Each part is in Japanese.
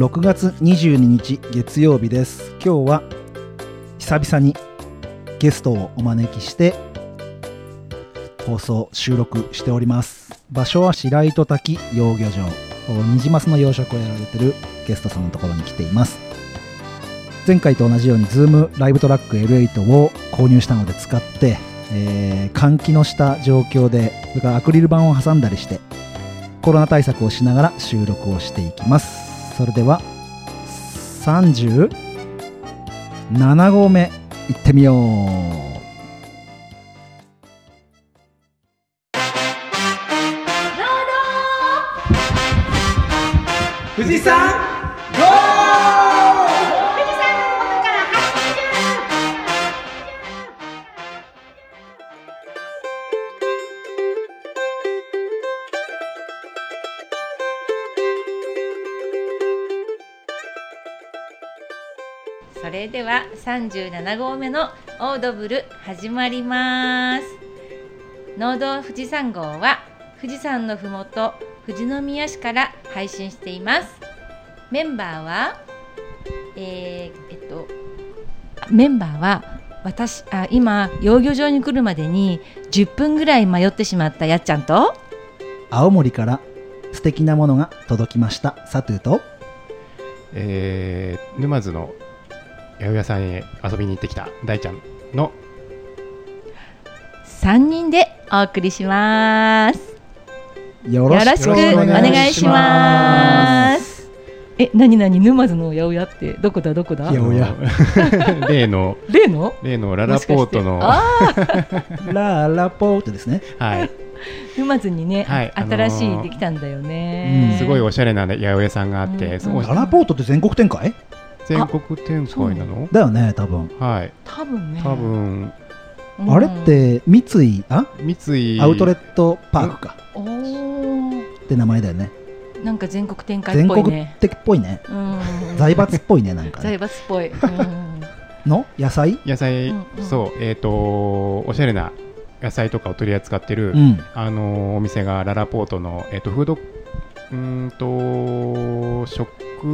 6月22日月曜日です。今日は久々にゲストをお招きして放送収録しております。場所は白糸滝養魚場、ニジマスの養殖をやられてるゲストさんのところに来ています。前回と同じように Zoom ライブトラック L8 を購入したので使って、換気のした状況で、それからアクリル板を挟んだりしてコロナ対策をしながら収録をしていきます。それでは37号目いってみよう。富士山ゴー！ 富士山の奥から80！ それでは37号目のオードブル始まります。農道富士山号は富士山のふもと富士宮市から配信しています。メンバーは私、今養魚場に来るまでに10分ぐらい迷ってしまったやっちゃんと、青森から素敵なものが届きましたサトゥと、沼津の八百屋さんへ遊びに行ってきた大ちゃんの3人でお送りします。よろしくお願いします。何沼津の八百屋ってどこだ八百屋例のララポートのラポートですね、はい、沼津にね、はい、新しいできたんだよね、うん、すごいおしゃれな八百屋さんがあって、うんうん、ララポートって全国展開なのだよね、多分、はい、多分あれって三井アウトレットパークかって名前だよね。なんか全国展開っぽいね。全国的っぽいね。財閥っぽいね、なんか、ね。財閥っぽい。の野菜、うんうん、そう、おしゃれな野菜とかを取り扱ってる、うん、お店がララポートの、フード食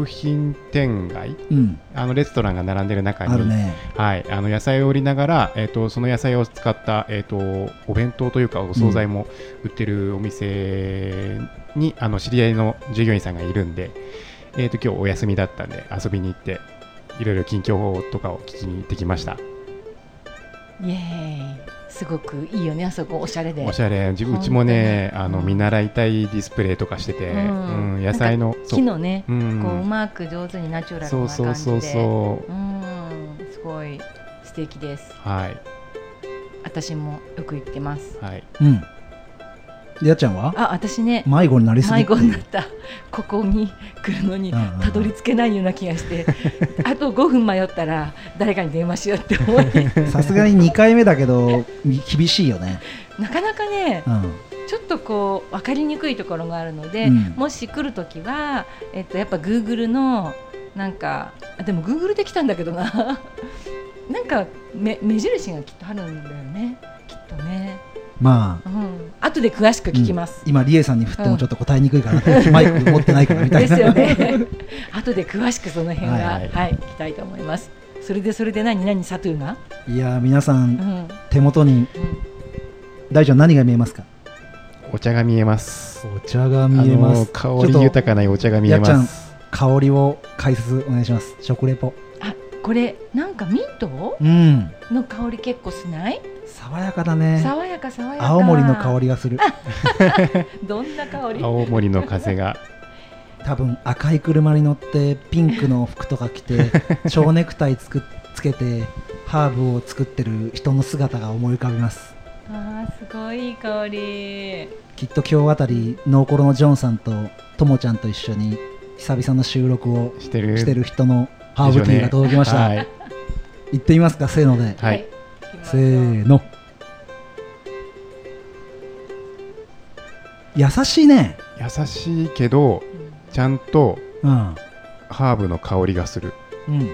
品店街、うん、レストランが並んでる中にある、ね、はい、野菜を売りながら、その野菜を使った、お弁当というかお惣菜も売ってるお店に、うん、知り合いの従業員さんがいるんで、今日お休みだったんで遊びに行っていろいろ近況とかを聞きに行ってきました。イエーイ、すごくいいよね、あそこおしゃれで。おしゃれ、うちもね、見習いたいディスプレイとかしてて、うんうん、野菜の木のね、うん、こううまく上手にナチュラルな感じで、そう、うん、すごい素敵です。はい。私もよく行ってます。はい。うん。でやっちゃんは？私ね、迷子になりすぎて。迷子になった。ここに来るのにたどり着けないような気がして、あと5分迷ったら誰かに電話しようって思い。さすがに2回目だけど厳しいよね。なかなかね、うん、ちょっとこう分かりにくいところがあるので、うん、もし来るときは、やっぱ Google のなんか、でも Google で来たんだけどな。なんか 目印がきっとあるんだよね。きっとね。まあ、うん、後で詳しく聞きます、うん、今リエさんに振ってもちょっと答えにくいから、うん、マイク持ってないからみたいなですよね。後で詳しくその辺は、はい、はい、聞きたいと思います。それで何サトゥーが、いや皆さん、うん、手元に、うん、大ちゃん何が見えますか？お茶が見えます。香り豊かなお茶が見えます。やっちゃん、香りを解説お願いします。食レポ。これなんかミント、うん、の香り結構しない？爽やかだね。爽やか。青森の香りがする。どんな香り？青森の風が。多分赤い車に乗ってピンクの服とか着て蝶ネクタイつけてハーブを作ってる人の姿が思い浮かびます。すごいいい香り。きっと今日あたりノーコロのジョンさんとともちゃんと一緒に久々の収録をしてる人のハーブティーが届きました、ね、はい、行ってみますか、せーので、はい、せーの。優しいね。優しいけどちゃんとハーブの香りがする、うん、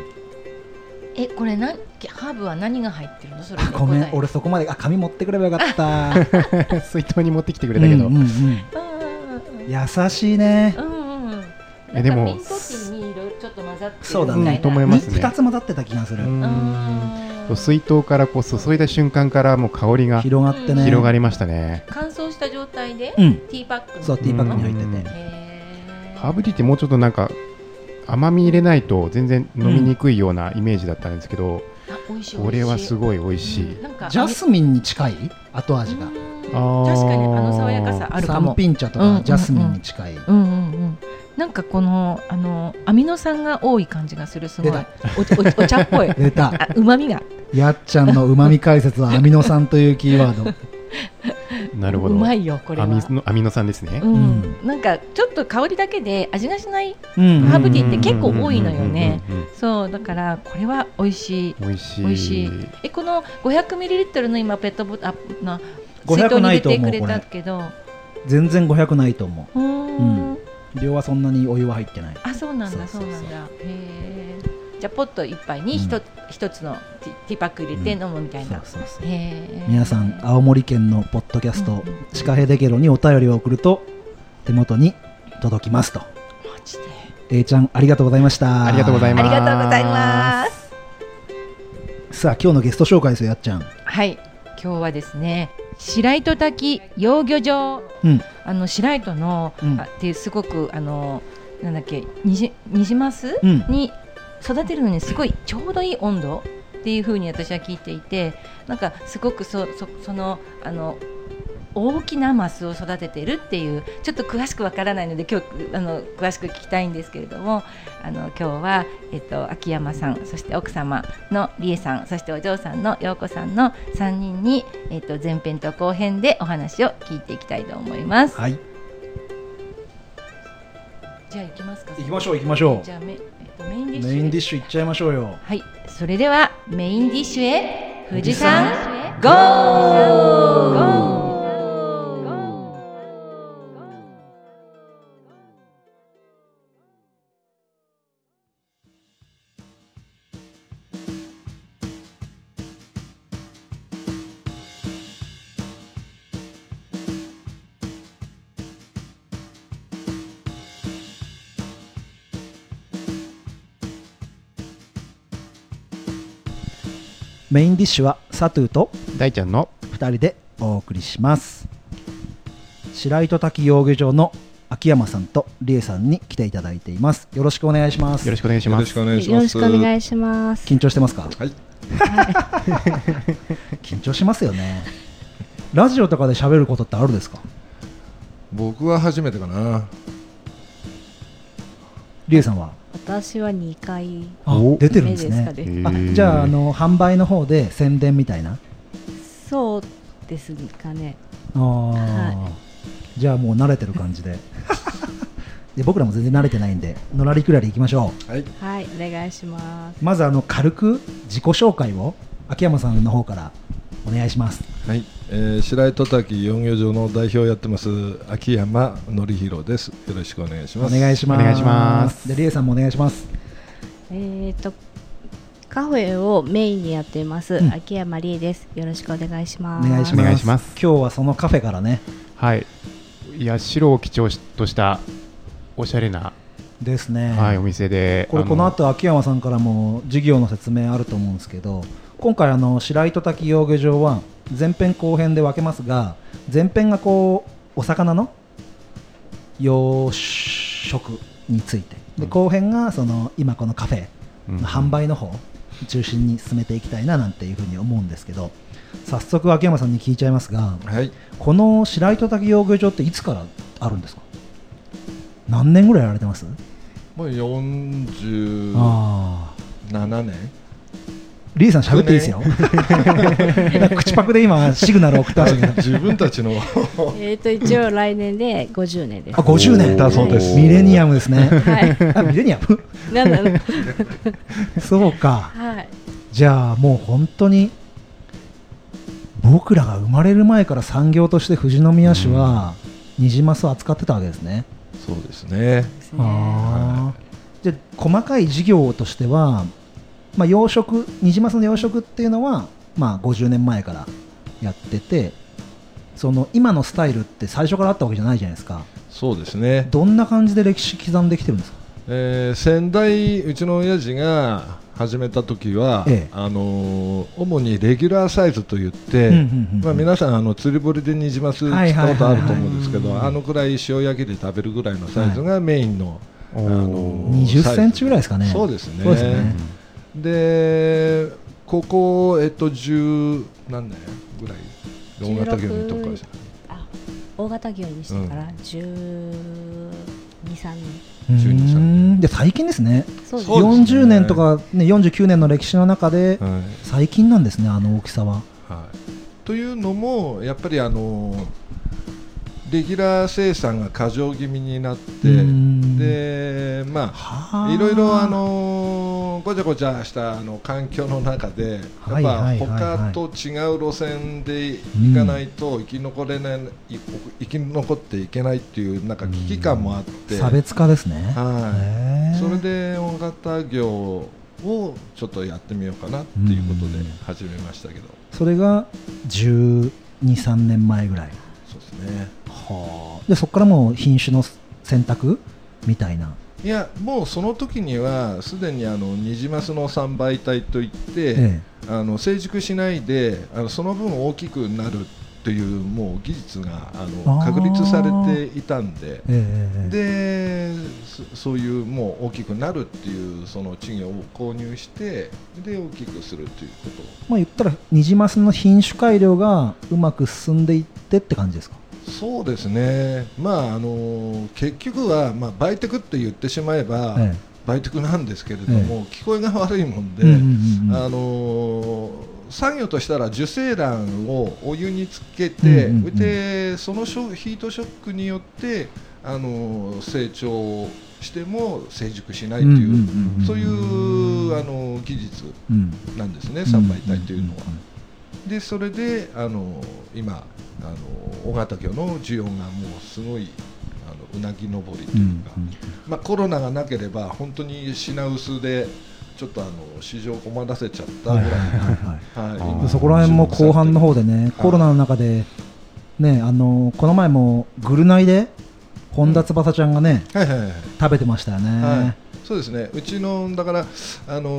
これハーブは何が入ってるの？それ、ごめん、俺そこまで紙持ってくればよかった水筒に持ってきてくれたけど、うんうんうん、優しいね、うんうん、でもミントティーにいろいろざってるみたいな、ね、2つ混ざってた気がする。水筒からこう注いだ瞬間からもう香りが広がって、ね、広がりましたね。乾燥した状態で、うん、ティーパックに、そうティーパックに入ってて、ハーブティーってもうちょっとなんか甘み入れないと全然飲みにくいようなイメージだったんですけど、うん、これはすごい美味しい、うん、なんかジャスミンに近い後味が、あ確かにあの爽やかさあるかも。三品茶とかジャスミンに近い、うんうんうんうん、なんかこのあのアミノ酸が多い感じがする、すごい お茶っぽい出たうまみが、やっちゃんのうまみ解説はアミノ酸というキーワードなるほど、うまいよこれはアミノ酸ですね、うん、なんかちょっと香りだけで味がしないハーブティーって結構多いのよね。そうだからこれは美味しい、美味しい、美味しい。この 500ml の今ペットボトルの水筒に入れてくれたけど全然500ないと思う、うん、量はそんなにお湯は入ってない。あ、そうなんだ、そうなんだ。へー、じゃあポット1杯に1つのティーパック入れて飲むみたいな、うん、そうそうそう。皆さん青森県のポッドキャストシカヘデケロにお便りを送ると手元に届きますと。マジで A ちゃんありがとうございました。ありがとうございます。ありがとうございます。さあ今日のゲスト紹介ですよ、やっちゃん。はい、今日はですね白糸滝養魚場、うん、あの白糸の、うん、ってすごくあのなんだっけニジマス、うん、に育てるのにすごいちょうどいい温度っていう風に私は聞いていて、なんかすごくそのあの大きなマスを育てているっていう、ちょっと詳しくわからないので今日あの詳しく聞きたいんですけれども、あの今日は、秋山さん、そして奥様の理恵さん、そしてお嬢さんの陽子さんの3人に、前編と後編でお話を聞いていきたいと思います。はい、じゃあ行きますか。行きましょう、行きましょう。じゃあメインディッシュいっちゃいましょうよ。はい、それではメインディッシュへ富士山ゴー。メインディッシュはサトゥと大ちゃんの2人でお送りします。白糸滝養魚場の秋山さんと理恵さんに来ていただいています。よろしくお願いします。よろしくお願いします。よろしくお願いします。緊張してますか？はい緊張しますよね。ラジオとかで喋ることってあるですか？僕は初めてかな。理恵さんは？私は2回出てるんですね。あ、じゃあ、販売の方で宣伝みたいな。そうですかね。あ、はい、じゃあもう慣れてる感じでで僕らも全然慣れてないんでのらりくらりいきましょう。はい、はい、お願いします。まず軽く自己紹介を秋山さんの方からお願いします。はい、白糸滝養魚場の代表をやってます秋山典弘です。よろしくお願いします。お願いします。お願いします。で、理恵さんもお願いします。カフェをメインにやっています、うん、秋山理恵です。よろしくお願いします。お願いします。お願いします。今日はそのカフェからね、はい、いや白を基調としたおしゃれなですね、はい、お店で、これこの後秋山さんからも事業の説明あると思うんですけど、今回白糸滝養魚場は前編後編で分けますが、前編がこうお魚の養殖についてで、後編がその今このカフェの販売の方を中心に進めていきたいななんていうふうに思うんですけど、早速秋山さんに聞いちゃいますが、はい、この白糸滝養魚場っていつからあるんですか？何年ぐらいやられてます？もう47年。リーさん喋っていいですよ口パクで今シグナル送ったんだけど自分たちの一応来年で50年です。あ、50年だそうです。ミレニアムですね、はい、あ、ミレニアムなんだろうそうか、はい、じゃあもう本当に僕らが生まれる前から産業として富士宮市はニジマスを扱ってたわけですね。そうですね。あ、はい、じゃあ細かい事業としてはまあ、養殖ニジマスの養殖っていうのは、まあ、50年前からやってて、その今のスタイルって最初からあったわけじゃないじゃないですか。そうですね。どんな感じで歴史刻んできてるんですか？先代うちの親父が始めた時は、ええ、主にレギュラーサイズといって、うんうんうん、まあ、皆さん釣り堀でニジマス釣ったことあると思うんですけど、あのくらい塩焼きで食べるぐらいのサイズがメインの、はい、20センチぐらいですかね。そうですね。そうですね。でここ10何年ぐらい大型牛に特化した、大型牛にしてから12、13年、うんで最近ですね。そうですね。40年とか、ね、49年の歴史の中で最近なんですね、あの大きさは、はい、というのもやっぱりレギュラー生産が過剰気味になって、で、まあ、いろいろごちゃごちゃした環境の中でやっぱ他と違う路線で行かないと生き残っていけないっていうなんか危機感もあって、差別化ですね。はい。それで大型業をちょっとやってみようかなっていうことで始めましたけど、それが12、3年前ぐらい。そうですね。はあ。でそこからもう品種の選択みたいな。いや、もうその時にはすでにニジマスの3倍体といって、ええ、成熟しないでその分大きくなるというもう技術が確立されていたんで、ええ、でそういうもう大きくなるっていうその稚魚を購入してで大きくするということ、まあ、言ったらニジマスの品種改良がうまく進んでいってって感じですか。そうですね、まあ結局は、まあ、売テクって言ってしまえば、ええ、売テクなんですけれども、ええ、聞こえが悪いもんで、うんうんうん、作業としたら受精卵をお湯につけて、うんうんうん、でそのヒートショックによって成長しても成熟しないという、うんうんうん、そういう技術なんですね、3倍体というのは。うんうんうんでそれで今大型魚の需要がもうすごいうなぎ登りというか、うんうんまあ、コロナがなければ本当に品薄でちょっと市場を困らせちゃったぐらい、はいはいはい、そこら辺も後半の方でね、はい、コロナの中で、ね、この前もぐるナイで本田翼ちゃんがね、うんはいはいはい、食べてましたよね、はいそうですね、うちのだから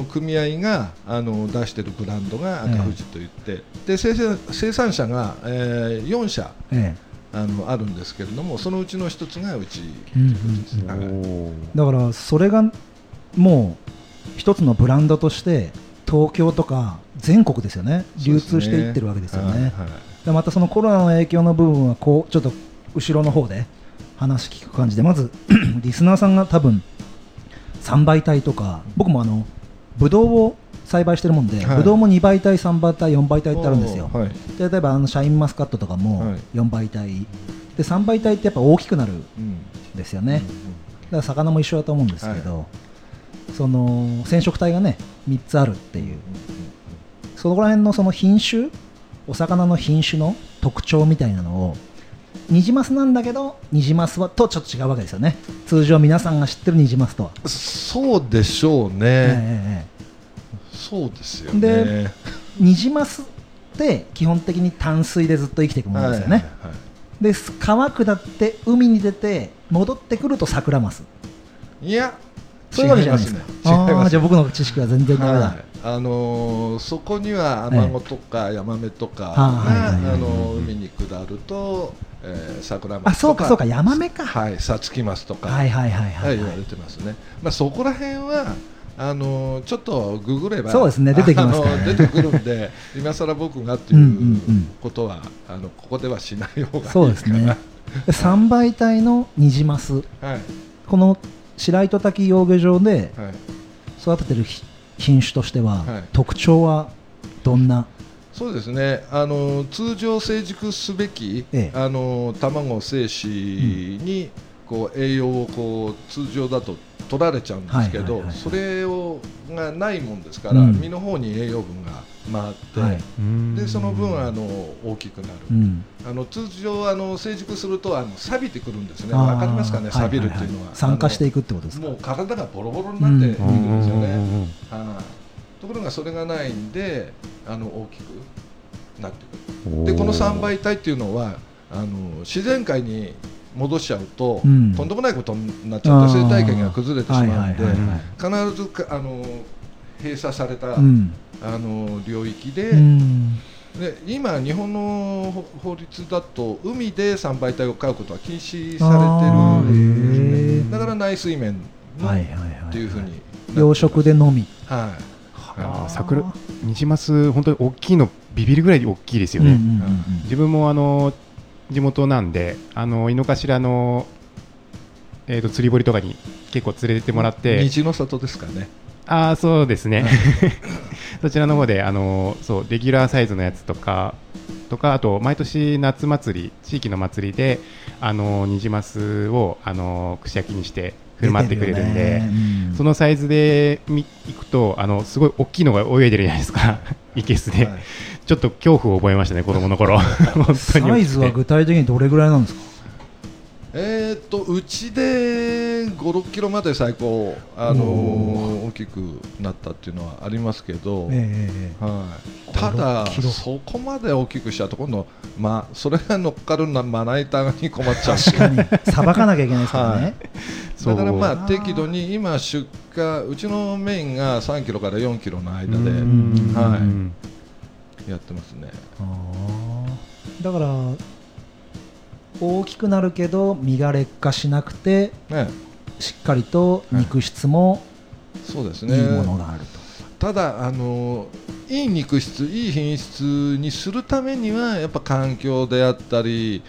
組合が出しているブランドが赤富士といって、で生産者が、4社、あるんですけれども、そのうちの一つがうち、だからそれがもう一つのブランドとして東京とか全国ですよね、流通していってるわけですよね。はいはい、でまたそのコロナの影響の部分はこうちょっと後ろの方で話聞く感じで、まずリスナーさんが多分3倍体とか、僕もブドウを栽培してるもんで、はい、ブドウも2倍体3倍体4倍体ってあるんですよ、はい、で例えばシャインマスカットとかも4倍体、はい、で3倍体ってやっぱ大きくなるんですよね、うんうんうん、だから魚も一緒だと思うんですけど、はい、その染色体がね3つあるっていう、うんうんうん、そこら辺のその品種、お魚の品種の特徴みたいなのをニジマスなんだけど、ニジマスはとちょっと違うわけですよね。通常皆さんが知ってるニジマスとは。そうでしょうね、そうですよね。でニジマスって基本的に淡水でずっと生きていくものですよね、はいはいはい、で川下って海に出て戻ってくるとサクラマス。いやそういうわけじゃないですか。ああ、じゃあ僕の知識は全然ダメだ、はい、そこにはアマゴとかヤマメとかが海に下ると桜マスとか、あ、そうかヤマメか、はい、サツキマスとか言われてますね、まあ、そこら辺はちょっとググればそうですね、出てきますからね、出てくるんで今更僕がっていうことはここではしない方がいいかな。そうですね3倍体のニジマス、はい、この白糸滝養魚場で育ててる品種としては、はい、特徴はどんな。そうですね、通常成熟すべき、ええ、卵精子にこう栄養をこう通常だと取られちゃうんですけど、はいはいはいはい、それをがないもんですから、うん、身の方に栄養分が回って、はい、でその分大きくなる、うん、通常成熟すると錆びてくるんですね。わかりますかね、錆びるっていうのは、はいはいはい、酸化していくってことですか。もう体がボロボロになっていくんですよね、うん、ところがそれがないんで大きくなってくる。でこの3倍体っていうのは自然界に戻しちゃうと、うん、とんでもないことになっちゃって生態系が崩れてしまうので、はいはいはいはい、必ず閉鎖された、うん、領域で、うん、で今日本の法律だと海で三倍体を飼うことは禁止されてるんですね。だから内水面の、はいはいはいはい、っていう風に養殖でのみ、はいあ桜ニジマス本当に大きいのビビるぐらい大きいですよね、うんうんうん、自分も地元なんで井の頭の、釣り堀とかに結構連れてもらって虹の里ですかねあそうですね、はい、そちらの方でそうレギュラーサイズのやつとかあと毎年夏祭り地域の祭りでニジマスを串焼きにして振る舞ってくれるんで、うん、そのサイズで行くとすごい大きいのが泳いでるじゃないですかイケスで、はい、ちょっと恐怖を覚えましたね子供の頃本当にサイズは具体的にどれぐらいなんですかうちで 5,6 キロまで最高、大きくなったっていうのはありますけど、はい、ただそこまで大きくしちゃうと今度、まあ、それが乗っかるのはまな板に困っちゃうしさばかなきゃいけないですからね、はい、だからまあ適度に今出荷うちのメインが3キロから4キロの間で、はい、やってますね。あだから大きくなるけど身が劣化しなくて、ね、しっかりと肉質もいいものがあると、ね、ただいい肉質いい品質にするためにはやっぱ環境であったり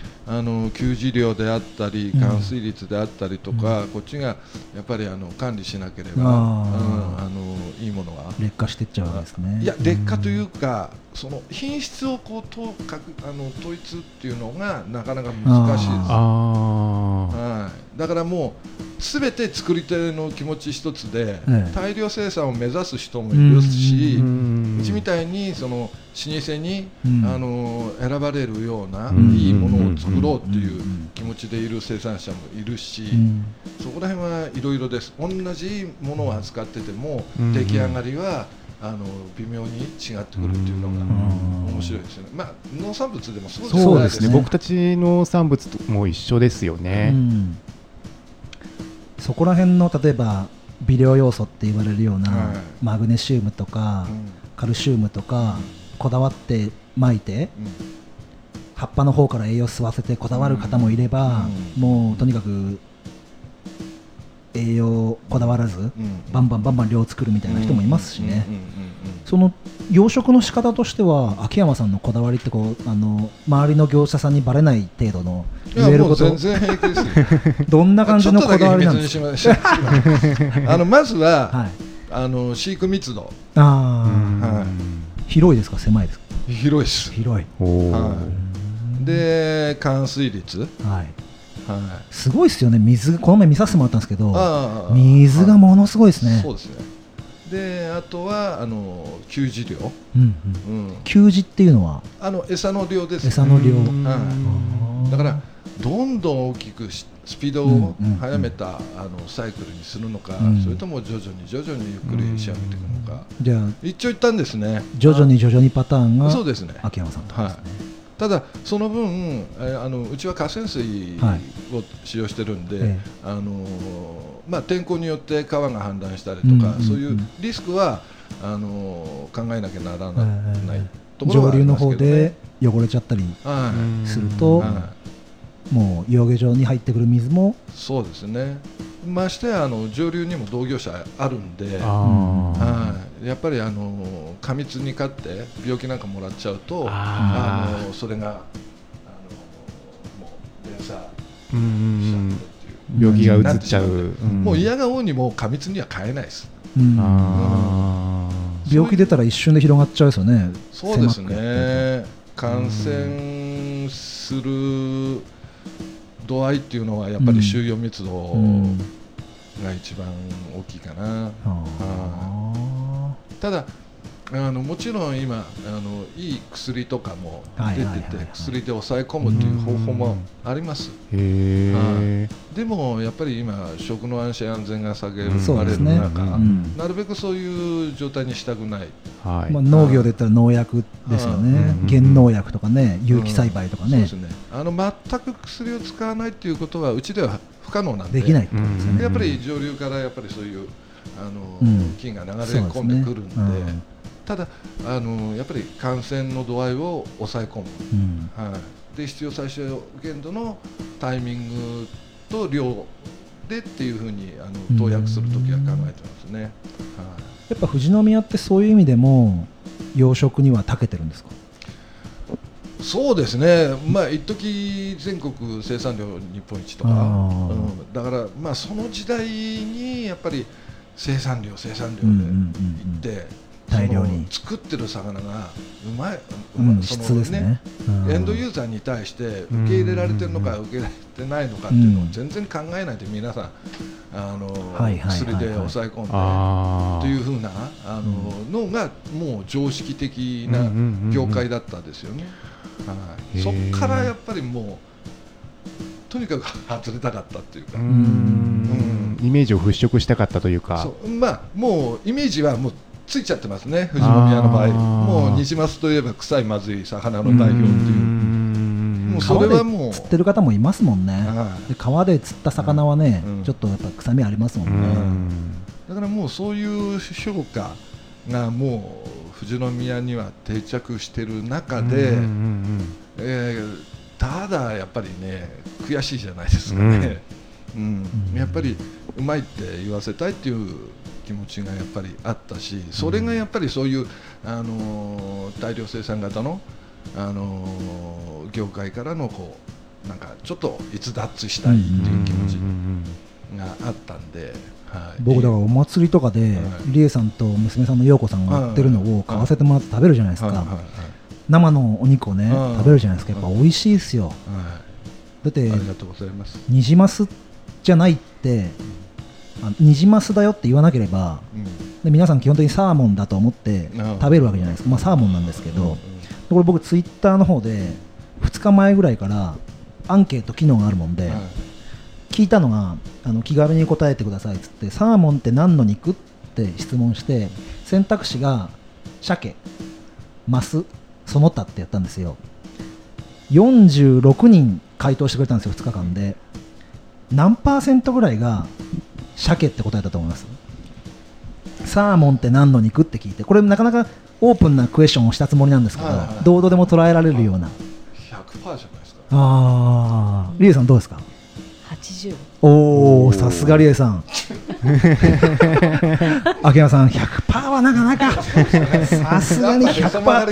給餌量であったり換水率であったりとか、うん、こっちがやっぱり管理しなければ、うん、いいものは劣化していっちゃうんですかね。いや劣化というか、うん、その品質をこう統一っていうのがなかなか難しいです。あ、はい、だからもうすべて作り手の気持ち一つで、ね、大量生産を目指す人もいるし、うちみたいにその老舗に、うん、選ばれるようないいものを作ろうという気持ちでいる生産者もいるし、うん、そこら辺はいろいろです。同じものを扱ってても、うん、出来上がりは微妙に違ってくるというのが面白いですよね、まあ、農産物でもそうですね。そうですね、僕たち農産物とも一緒ですよね、うん、そこら辺の例えば微量要素って言われるような、はい、マグネシウムとか、うん、カルシウムとか、うんこだわって巻いて、うん、葉っぱの方から栄養吸わせてこだわる方もいれば、うん、もうとにかく栄養こだわらず、うん、バンバンバンバン量作るみたいな人もいますしね。その養殖の仕方としては秋山さんのこだわりってこう周りの業者さんにバレない程度の言えること。いやもう全然平気ですよどんな感じのこだわりなんですか。まずは、はい、飼育密度広いですか狭いですか。広いです。広い。おはい、で換水率、はいはい。すごいですよね。水この前見させてもらったんですけど、水がものすごいですね。そうですね。であとは給餌量。うんうんうん、給餌っていうのは餌の量です、ね。餌の量。はい、だからどんどん大きくしてスピードを速めた、うんうんうん、サイクルにするのか、うん、それとも徐々にゆっくり仕上げていくのか、うん、じゃあ一応言ったんですね。徐々にパターンがそうですね秋山さんとですね、はい、ただその分うちは河川水を使用してるんで、はいまあ、天候によって川が氾濫したりとか、うんうんうん、そういうリスクは考えなきゃならない、ところはありますけどね、上流の方で汚れちゃったりすると、はいもう養魚場に入ってくる水もそうですね。ましてや上流にも同業者あるんで、はい、やっぱり過密に飼って病気なんかもらっちゃうとそれがもう連鎖しちゃって病気が移っちゃう、うん、もう嫌がおうにも過密には飼えないです、うんあうん、病気出たら一瞬で広がっちゃうですよね。そうですね感染する度合いっていうのはやっぱり収容密度が一番大きいかな、うんうん、ただもちろん今いい薬とかも出てて、薬で抑え込むという方法もあります。でもやっぱり今食の安心安全が下げられる中、なるべくそういう状態にしたくない。まあ、農業で言ったら農薬ですよね。減農薬とかね、有機栽培とかね、そうですね。全く薬を使わないということはうちでは不可能なんで、できないってことですね。やっぱり上流からやっぱりそういう菌が流れ込んでくるんで、ただやっぱり感染の度合いを抑え込む、で必要最小限度のタイミングと量でっていうふうに投薬するときは考えてますね。やっぱ富士宮ってそういう意味でも養殖には長けてるんですか？そうですね、一時全国生産量日本一とか、だからその時代にやっぱり生産量で行って大量に作ってる魚がうまい、質ですね。エンドユーザーに対して受け入れられてるのか受け入れられてないのかっていうのを全然考えないで皆さん薬で抑え込んでという風なのがもう常識的な業界だったんですよね。そこからやっぱりもうとにかく外れたかったっていうか、イメージを払拭したかったというか、もうイメージはもうついちゃってますね。富士宮の場合もうニジマスといえば臭いまずい魚の代表っていう、もうそれはもう川で釣ってる方もいますもんね。で川で釣った魚はね、ちょっとやっぱ臭みありますもんね。だからもうそういう評価がもう富士宮には定着してる中で、ただやっぱりね悔しいじゃないですかね。やっぱりうまいって言わせたいっていう気持ちがやっぱりあったし、それがやっぱりそういう、大量生産型の、業界からのこうなんかちょっと逸脱したいっていう気持ちがあったんで、僕だからお祭りとかで理恵さんと娘さんの陽子さんが売ってるのを買わせてもらって食べるじゃないですか。生のお肉をね食べるじゃないですか。やっぱ美味しいですよ。だってニジマスじゃないってニジマスだよって言わなければ、で皆さん基本的にサーモンだと思って食べるわけじゃないですか。サーモンなんですけど、これ僕ツイッターの方で2日前ぐらいからアンケート機能があるもんで、聞いたのが気軽に答えてくださいっつって、サーモンって何の肉って質問して、選択肢が鮭、マス、その他ってやったんですよ。46人回答してくれたんですよ、2日間で。何パーセントぐらいが鮭って答えだと思います。サーモンって何の肉って聞いて、これなかなかオープンなクエスチョンをしたつもりなんですけど、どうどでも捉えられるような 100% じゃないですか。リエさんどうですか？80。おー、さすがリエさん。秋山さん 100% はなかなかさすがに 100% っ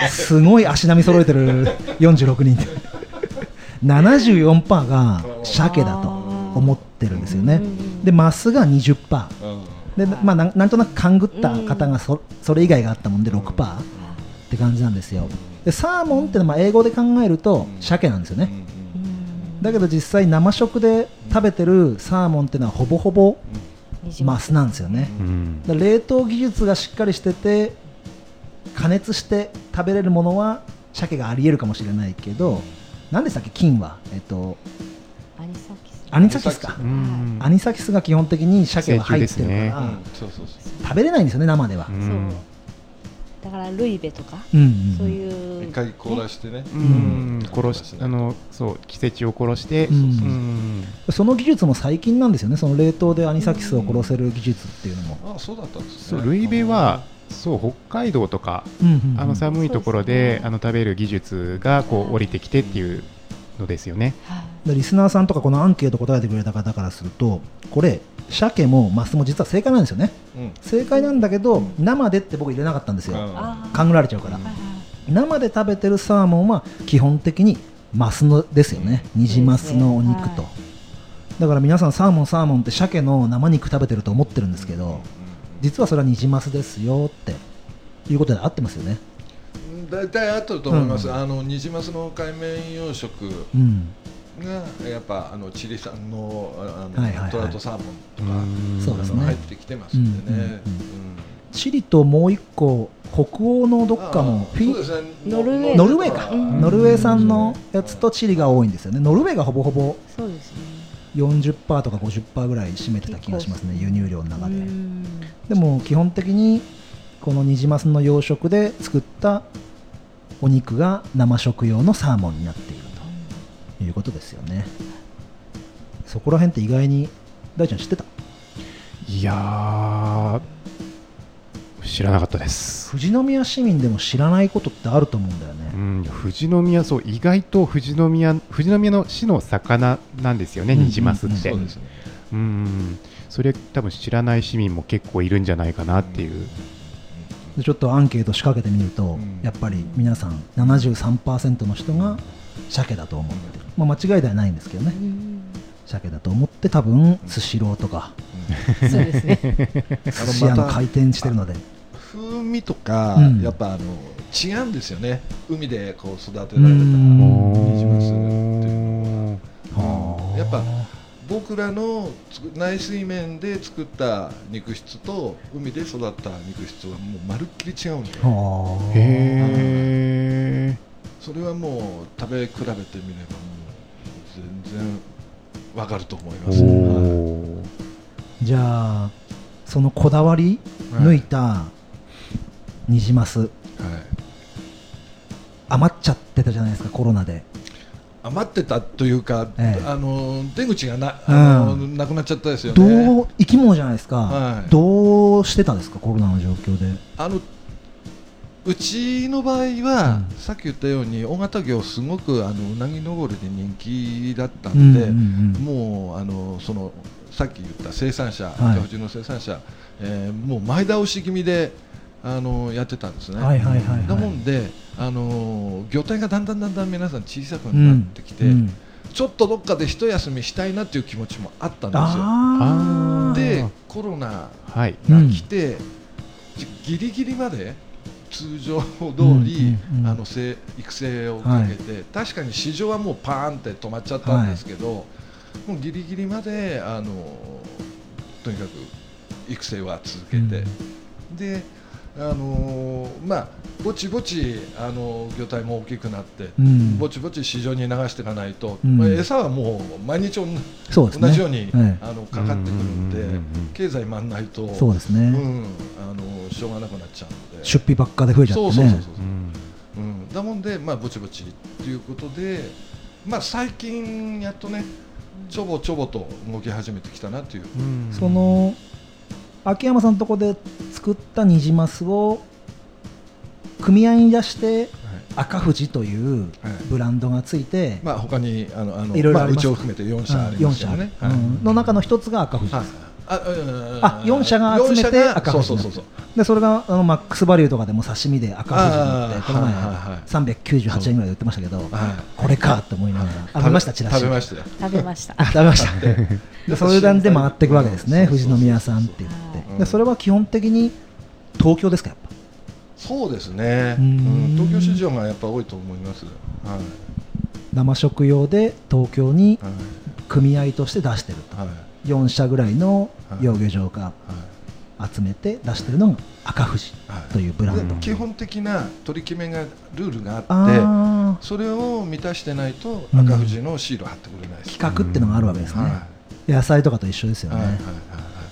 てすごい足並み揃えてる46人で74% が鮭だと思ってるんですよね。でマスが 20% で、なんとなく勘ぐった方が それ以外があったもんで 6% って感じなんですよ。でサーモンって英語で考えると鮭なんですよね。だけど実際生食で食べてるサーモンってのはほぼほぼマスなんですよね。だ冷凍技術がしっかりしてて加熱して食べれるものは鮭があり得るかもしれないけど、何でしたっけ菌は、アニサキスか。アニサキスが基本的に鮭は入ってるから食べれないんですよね、生では。だからルイベとかそういう一回殺してね、寄生虫を殺して、その技術も最近なんですよね。その冷凍でアニサキスを殺せる技術っていうのも。そうだったんですね。ルイベはそう、北海道とか寒いところで食べる技術がこう降りてきてっていうのですよね。リスナーさんとかこのアンケート答えてくれた方からすると、これ鮭もマスも実は正解なんですよね。正解なんだけど生でって僕入れなかったんですよ、勘ぐられちゃうから。生で食べてるサーモンは基本的にマスのですよね、ニジマスのお肉と。だから皆さんサーモンって鮭の生肉食べてると思ってるんですけど、実はそれはニジマスですよっていうことで合ってますよね。大体合ってると思います。ニジマスの海面養殖がやっぱチリ産のトラとサーモンとか入ってきてますんでね。チリともう一個北欧のどっかのノルウェーか、うん、ノルウェー産のやつとチリが多いんですよね。ノルウェーがほぼほぼ 40% とか 50% ぐらい占めてた気がしますね、輸入量の中で。でも基本的にこのニジマスの養殖で作ったお肉が生食用のサーモンになっているということですよね。そこら辺って意外に大ちゃん知ってた？いや知らなかったです。富士宮市民でも知らないことってあると思うんだよね。うん、富士宮、そう、意外と富士宮の市の魚なんですよね、ニジマスって。それ多分知らない市民も結構いるんじゃないかなっていう、でちょっとアンケート仕掛けてみると、やっぱり皆さん 73% の人が鮭だと思ってる、まあ、間違いではないんですけどね、鮭だと思って、多分スシローとか、そうですね、寿司屋も開店してるので風味とか、やっぱ違うんですよね、海でこう育てられたニジマスっていうのは。やっぱ僕らの内水面で作った肉質と海で育った肉質はもうまるっきり違うんだよ。はー、へー、それはもう食べ比べてみればもう全然わかると思います、ね。はい、じゃあそのこだわり抜いたニジマス、はい、余っちゃってたじゃないですか、コロナで。余ってたというか、出口が なくなっちゃったですよね。生き物じゃないですか、はい、どうしてたんですか、コロナの状況で。うちの場合は、さっき言ったように大型魚すごくうなぎ登りで人気だったんで、もうそのさっき言った生産者、うちの生産者、もう前倒し気味でやってたんですね。なもんで魚体がだんだん皆さん小さくなってきて、ちょっとどっかで一休みしたいなっていう気持ちもあったんですよ。でコロナが来て、ギリギリまで通常通り育成をかけて、確かに市場はもうパーンって止まっちゃったんですけど、もうギリギリまでとにかく育成は続けて、でまあ、ぼちぼち魚体も大きくなって、ぼちぼち市場に流していかないと、餌はもう毎日同じようにかかってくるんで、経済回んないとしょうがなくなっちゃうので、出費ばっかで増えちゃってね。だもんで、まあ、ぼちぼちということで、まあ、最近やっとね、ちょぼちょぼと動き始めてきたなという、その秋山さんのとこで作ったニジマスを組合に出して、赤富士というブランドがついて、まあ、他にいろいろあります。うちを含めて4社ありますよね。の中の一つが赤富士ですか。4社が集めて赤富士になって、でそれがマックスバリューとかでも刺身で赤富士になって、この前398円ぐらいで売ってましたけど、これかと思いながら食べました。チラシ食べました。そういう段で回っていくわけですね、富士宮さんって言って。でそれは基本的に東京ですか、やっぱ。そうですね、東京市場がやっぱ多いと思います。生食用で東京に組合として出してると、4社ぐらいの養魚場が集めて出しているのが赤富士というブランド。基本的な取り決めがルールがあって、それを満たしてないと赤富士のシールを貼ってくれないです。規格ってのがあるわけですね、野菜とかと一緒ですよね。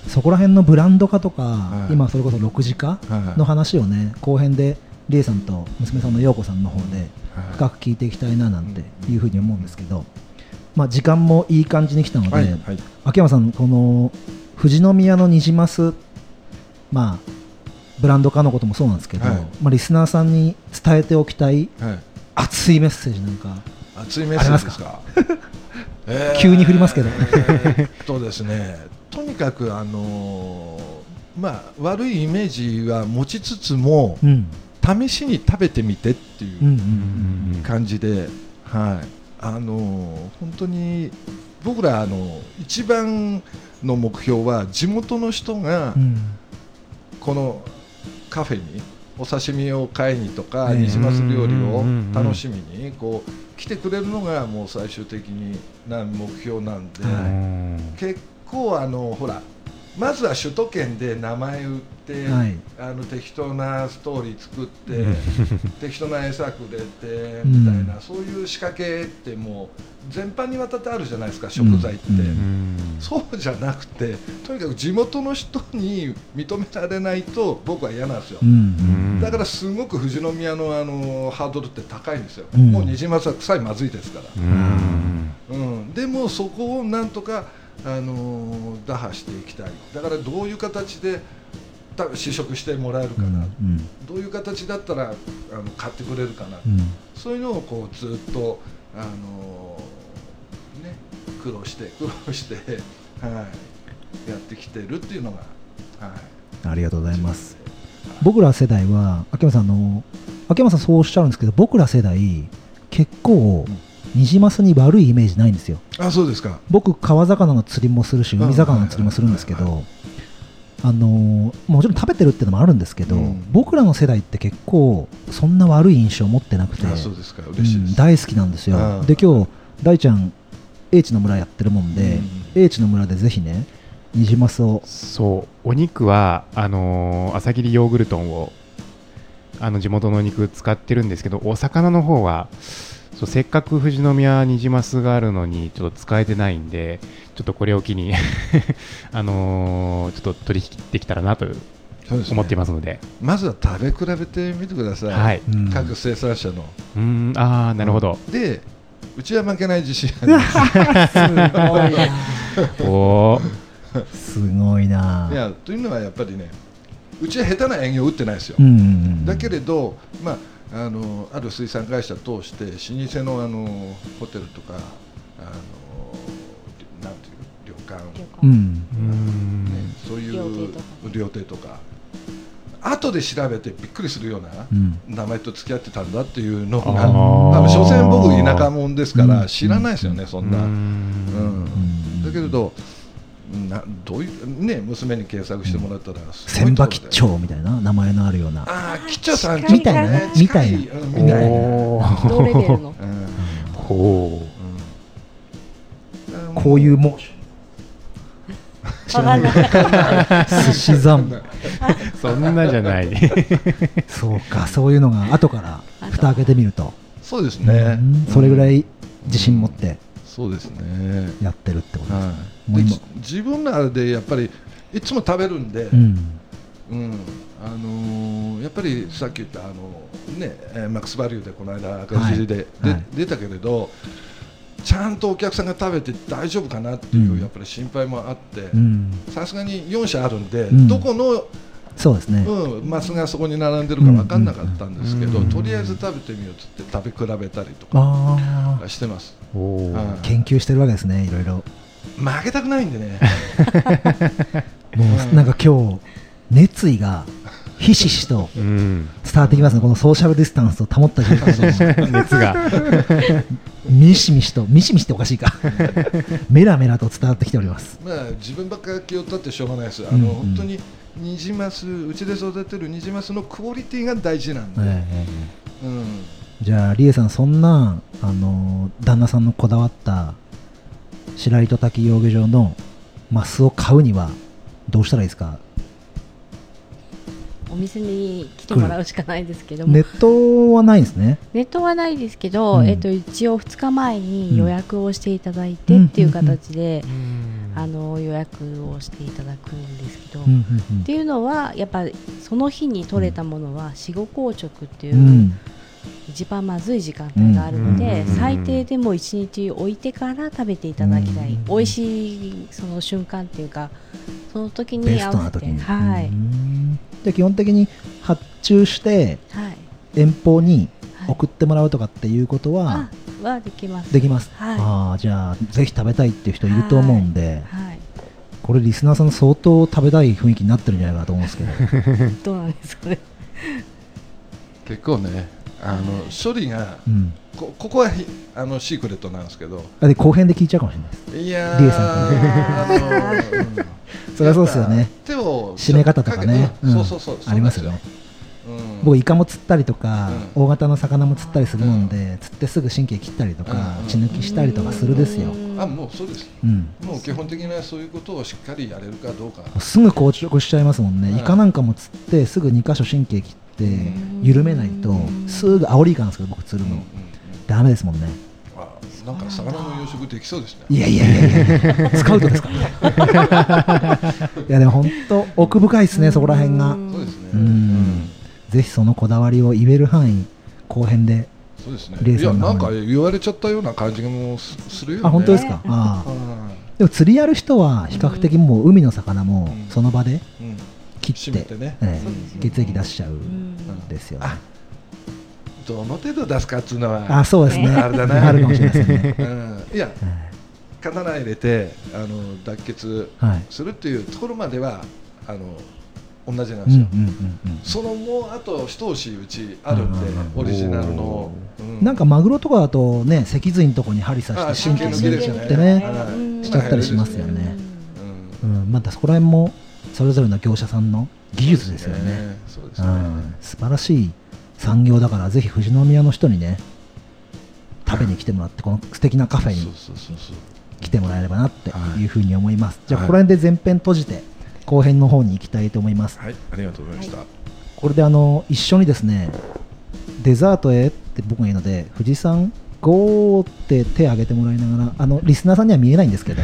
そこら辺のブランド化とか、今それこそ6次化の話をね、後編で理恵さんと娘さんの陽子さんの方で深く聞いていきたいななんていうふうに思うんですけど、まあ、時間もいい感じに来たので、秋山さん、この富士宮のニジマス、まあ、ブランド化のこともそうなんですけど、まあ、リスナーさんに伝えておきたい熱いメッセージなんかありますか？急に振りますけど。ですね、とにかく、まあ、悪いイメージは持ちつつも、試しに食べてみてっていう感じで、本当に僕ら一番の目標は、地元の人がこのカフェにお刺身を買いにとか、ニジマス料理を楽しみにこう来てくれるのがもう最終的な目標なんで、結構ほらまずは首都圏で名前売って、はい、適当なストーリー作って適当な絵作出てみたいな、うん、そういう仕掛けってもう全般にわたってあるじゃないですか、食材って、うんうん、そうじゃなくてとにかく地元の人に認められないと僕は嫌なんですよ、うんうん、だからすごく富士宮の、ハードルって高いんですよ、うん、もうニジマスは臭いまずいですから、うんうん、でもそこをなんとか打破していきたい。だからどういう形で試食してもらえるかな、うんうん、どういう形だったら買ってくれるかな、うん、そういうのをこうずっと、ね、苦労して、はい、やってきてるっていうのが、はい、ありがとうございます。僕ら世代は秋山さんそうおっしゃるんですけど、僕ら世代結構、うんニジマスに悪いイメージないんですよ。あ、そうですか。僕川魚の釣りもするし海魚の釣りもするんですけど、もちろん食べてるってのもあるんですけど、うん、僕らの世代って結構そんな悪い印象を持ってなくて、あ、そうですか。嬉しいです。うん、大好きなんですよ。で今日大ちゃん英知の村やってるもんで、英知の村でぜひねニジマスを。そうお肉は朝霧ヨーグルトンを地元のお肉使ってるんですけど、お魚の方はせっかく富士宮ニジマスがあるのにちょっと使えてないんで、ちょっとこれを機にちょっと取引できたらなと思っていますの で、まずは食べ比べてみてください、はい、各生産者のあ、なるほど。でうちは負けない自信ありますすごいおすごいな。いやというのはやっぱりね、うちは下手な営業を打ってないですよ、うんうんうん、だけれど、まあある水産会社通して老舗の、ホテルとかなんていう旅館、うんね、そういう料亭とか後で調べてびっくりするような名前と付き合ってたんだっていうのが、所詮僕田舎者ですから知らないですよね、そんな、うん、だけれどどういうね、娘に検索してもらったら千葉吉兆みたいな名前のあるような、あ吉兆さんみたいなみたいなみたいなどれでるの、こういうも知らない寿司三昧そんなじゃないそうか、そういうのが後から蓋開けてみると、そうですね、それぐらい自信持ってそうですねやってるってことですね、はい、もう今自分らでやっぱりいつも食べるんで、うんうん、やっぱりさっき言ったね、マックスバリューでこの間赤字で、はい、出たけれど、はい、ちゃんとお客さんが食べて大丈夫かなっていう、うん、やっぱり心配もあって、さすがに4社あるんで、うん、どこのそうですね、うん、マスがそこに並んでるか分かんなかったんですけど、うんうん、とりあえず食べてみようって食べ比べたりとかしてます。お、はい、研究してるわけですね、いろいろ。負けたくないんでねもうなんか今日熱意がひしひしと伝わってきますね、このソーシャルディスタンスを保った状態の熱がミシミシっておかしいかメラメラと伝わってきております、まあ、自分ばっかり気を取ってしょうがないです。本当にニジマス、うちで育てるニジマスのクオリティが大事なんで、うん、じゃあリエさん、そんな旦那さんのこだわった白糸滝養魚場のマスを買うにはどうしたらいいですか？お店に来てもらうしかないですけども、ネットはないんですね。ネットはないですけど、一応2日前に予約をしていただいてっていう形で、予約をしていただくんですけど、っていうのはやっぱその日に取れたものは死後硬直っていう、一番まずい時間帯があるので、最低でも1日置いてから食べていただきたい、美味しいその瞬間っていうか、その時に合わせて、はい、で基本的に発注して遠方に送ってもらうとかっていうことは、はい、できます、はい、じゃあぜひ食べたいっていう人いると思うんで、はいはい、これリスナーさん相当食べたい雰囲気になってるんじゃないかなと思うんですけどどうなんですかね結構ね、処理が、ここはシークレットなんですけど、で後編で聞いちゃうかもしれないです。いやリエさんとねそりゃそうですよね、手を締め方とかね、そうそうそう、ありますよね、僕イカも釣ったりとか、うん、大型の魚も釣ったりするもんで、うん、釣ってすぐ神経切ったりとか、うん、血抜きしたりとかするですよ、うん、あもうそうです、うん、もう基本的なそういうことをしっかりやれるかどうかすぐ硬直しちゃいますもんね、うん、イカなんかも釣ってすぐ2カ所神経切って緩めないとすぐアオリイカなんですけど僕釣るの、うん、ダメですもんね。なんか魚の養殖できそうですね。いやいやいやスカウトですかいやでも本当奥深いですねそこら辺が。そうですね、うん、ぜひそのこだわりを言える範囲後編で。そうですね、いやなんか言われちゃったような感じもするよね。あ本当ですか。あでも釣りやる人は比較的もう海の魚もその場で切って、うんうんねえー、血液出しちゃうんですよね。どの程度出すかっていうのはあそうですねあれだなあるかもしれないですね、うん、いや刀入れて脱血するっていうところまでは同じなんですよ、うんうんうんうん、そのもうあと一押しうちあるんで、うん、オリジナルの、うん、なんかマグロとかだとね脊髄のところに針刺して神経抜きってねしちゃったりしますよね、うんうん、またそこら辺もそれぞれの業者さんの技術ですよね。そうですね、うん、素晴らしい産業だからぜひ富士宮の人にね食べに来てもらってこの素敵なカフェに来てもらえればなっていうふうに思います。じゃあここら辺で前編閉じて後編の方に行きたいと思います。はい、ありがとうございました。これで一緒にですねデザートへって僕が言うので富士山ゴーって手挙げてもらいながらリスナーさんには見えないんですけど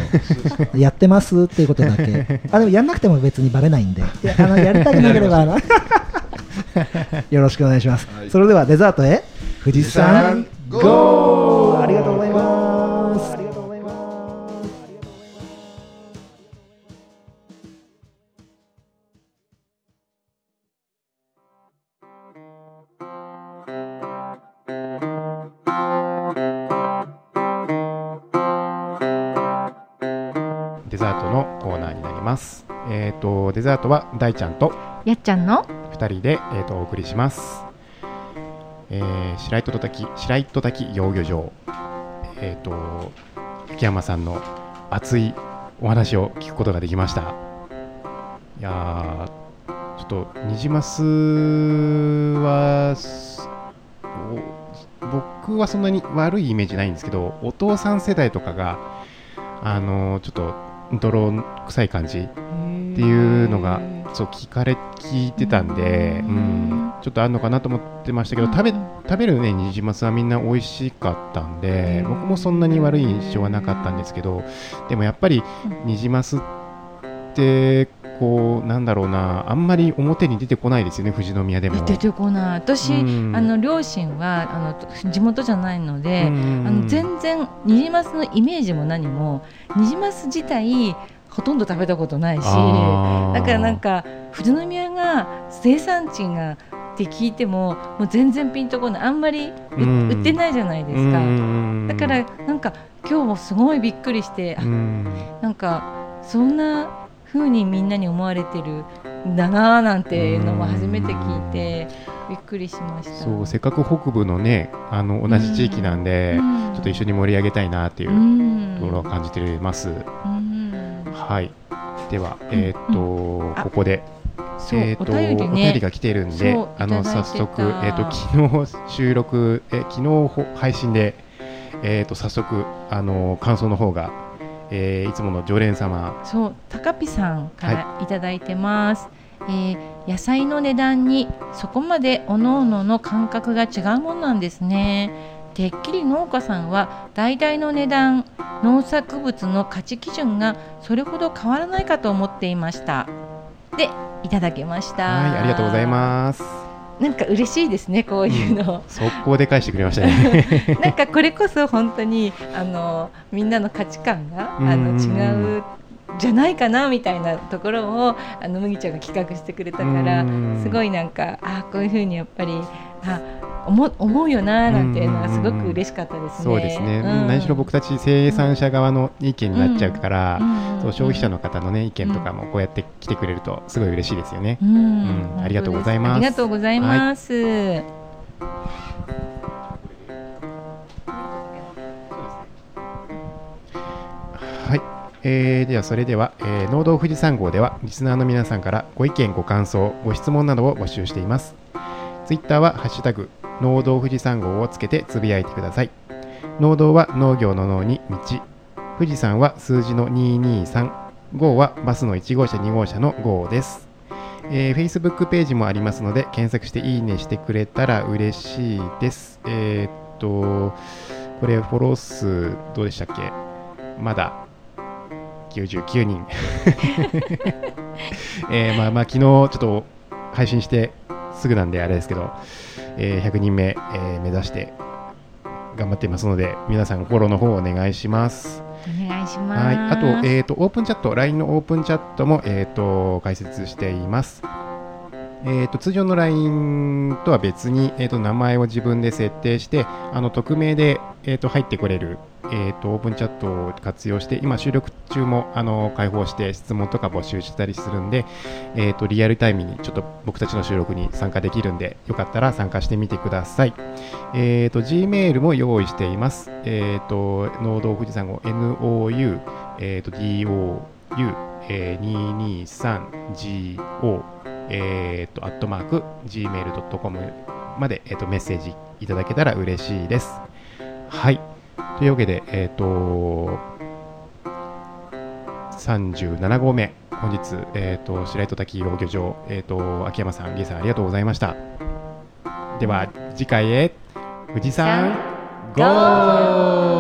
やってますっていうことだけでもやんなくても別にバレないんでやりたくなければよろしくお願いします、はい、それではデザートへ富士山ゴー。ありがとうございます。ありがとうございます。デザートのコーナーになります。デザートは大ちゃんとやっちゃんの2人で、お送りします、白糸滝養魚場、福山さんの熱いお話を聞くことができました。いやちょっとニジマスは僕はそんなに悪いイメージないんですけどお父さん世代とかがちょっと泥臭い感じっていうのがそう聞いてたんで、うん、ちょっとあるのかなと思ってましたけど食べるねニジマスはみんな美味しかったんで僕もそんなに悪い印象はなかったんですけどでもやっぱりニジマスってこうなんだろうなあんまり表に出てこないですよね富士宮でも出てこない。私、うん、両親は地元じゃないので、うん、全然ニジマスのイメージも何もニジマス自体ほとんど食べたことないしだからなんか富士宮が生産地がって聞いて もう全然ピンとこないあんまり売ってないじゃないですか。だからなんか今日もすごいびっくりしてなんかそんな風にみんなに思われてるんだななんていうのも初めて聞いてびっくりしました。そうせっかく北部のね同じ地域なんでちょっと一緒に盛り上げたいなっていうところを感じてます。はい、では、ここで、お便りね、お便りが来ているんで早速、昨日収録昨日配信で、早速感想の方が、いつもの常連様そう高ピさんからいただいてます、はい野菜の値段にそこまで各々の感覚が違うもんなんですね。てっきり農家さんは代々の値段農作物の価値基準がそれほど変わらないかと思っていましたでいただけました。はい、ありがとうございます。なんか嬉しいですねこういうの、うん、速攻で返してくれましたねなんかこれこそ本当にみんなの価値観が違うじゃないかなみたいなところを麦ちゃんが企画してくれたからすごいなんかこういうふうにやっぱり思うよななんていうのはすごく嬉しかったですね。そうですね、うん、何しろ僕たち生産者側の意見になっちゃうから、うん、そう消費者の方の、ね、意見とかもこうやって来てくれるとすごい嬉しいですよね、うんうん、ありがとうございます。ありがとうございます、はいではそれでは、農道富士山号ではリスナーの皆さんからご意見ご感想ご質問などを募集しています。ツイッターはハッシュタグ農道富士山号をつけてつぶやいてください。農道は農業の農に道、富士山は数字の223、号はバスの1号車2号車の号です。Facebook ページもありますので、検索していいねしてくれたら嬉しいです。これフォロー数どうでしたっけ？まだ99人まあ昨日ちょっと配信してすぐなんであれですけど、100人目、目指して頑張ってますので、皆さんフォローの方お願いします。お願いします。はい、あと、オープンチャット、 LINE のオープンチャットも、解説しています。通常の LINE とは別に、名前を自分で設定して、匿名で、入ってこれる、オープンチャットを活用して、今収録中も開放して質問とか募集したりするんで、リアルタイムにちょっと僕たちの収録に参加できるんで、よかったら参加してみてください。Gmail も用意しています。農道富士山号 NOU、DOU223GO @gmail.com まで、メッセージいただけたら嬉しいです。はい、というわけで、37号目本日、白糸滝養魚場、秋山さん、ゲイさん、ありがとうございました。では次回へ、富士山ゴー。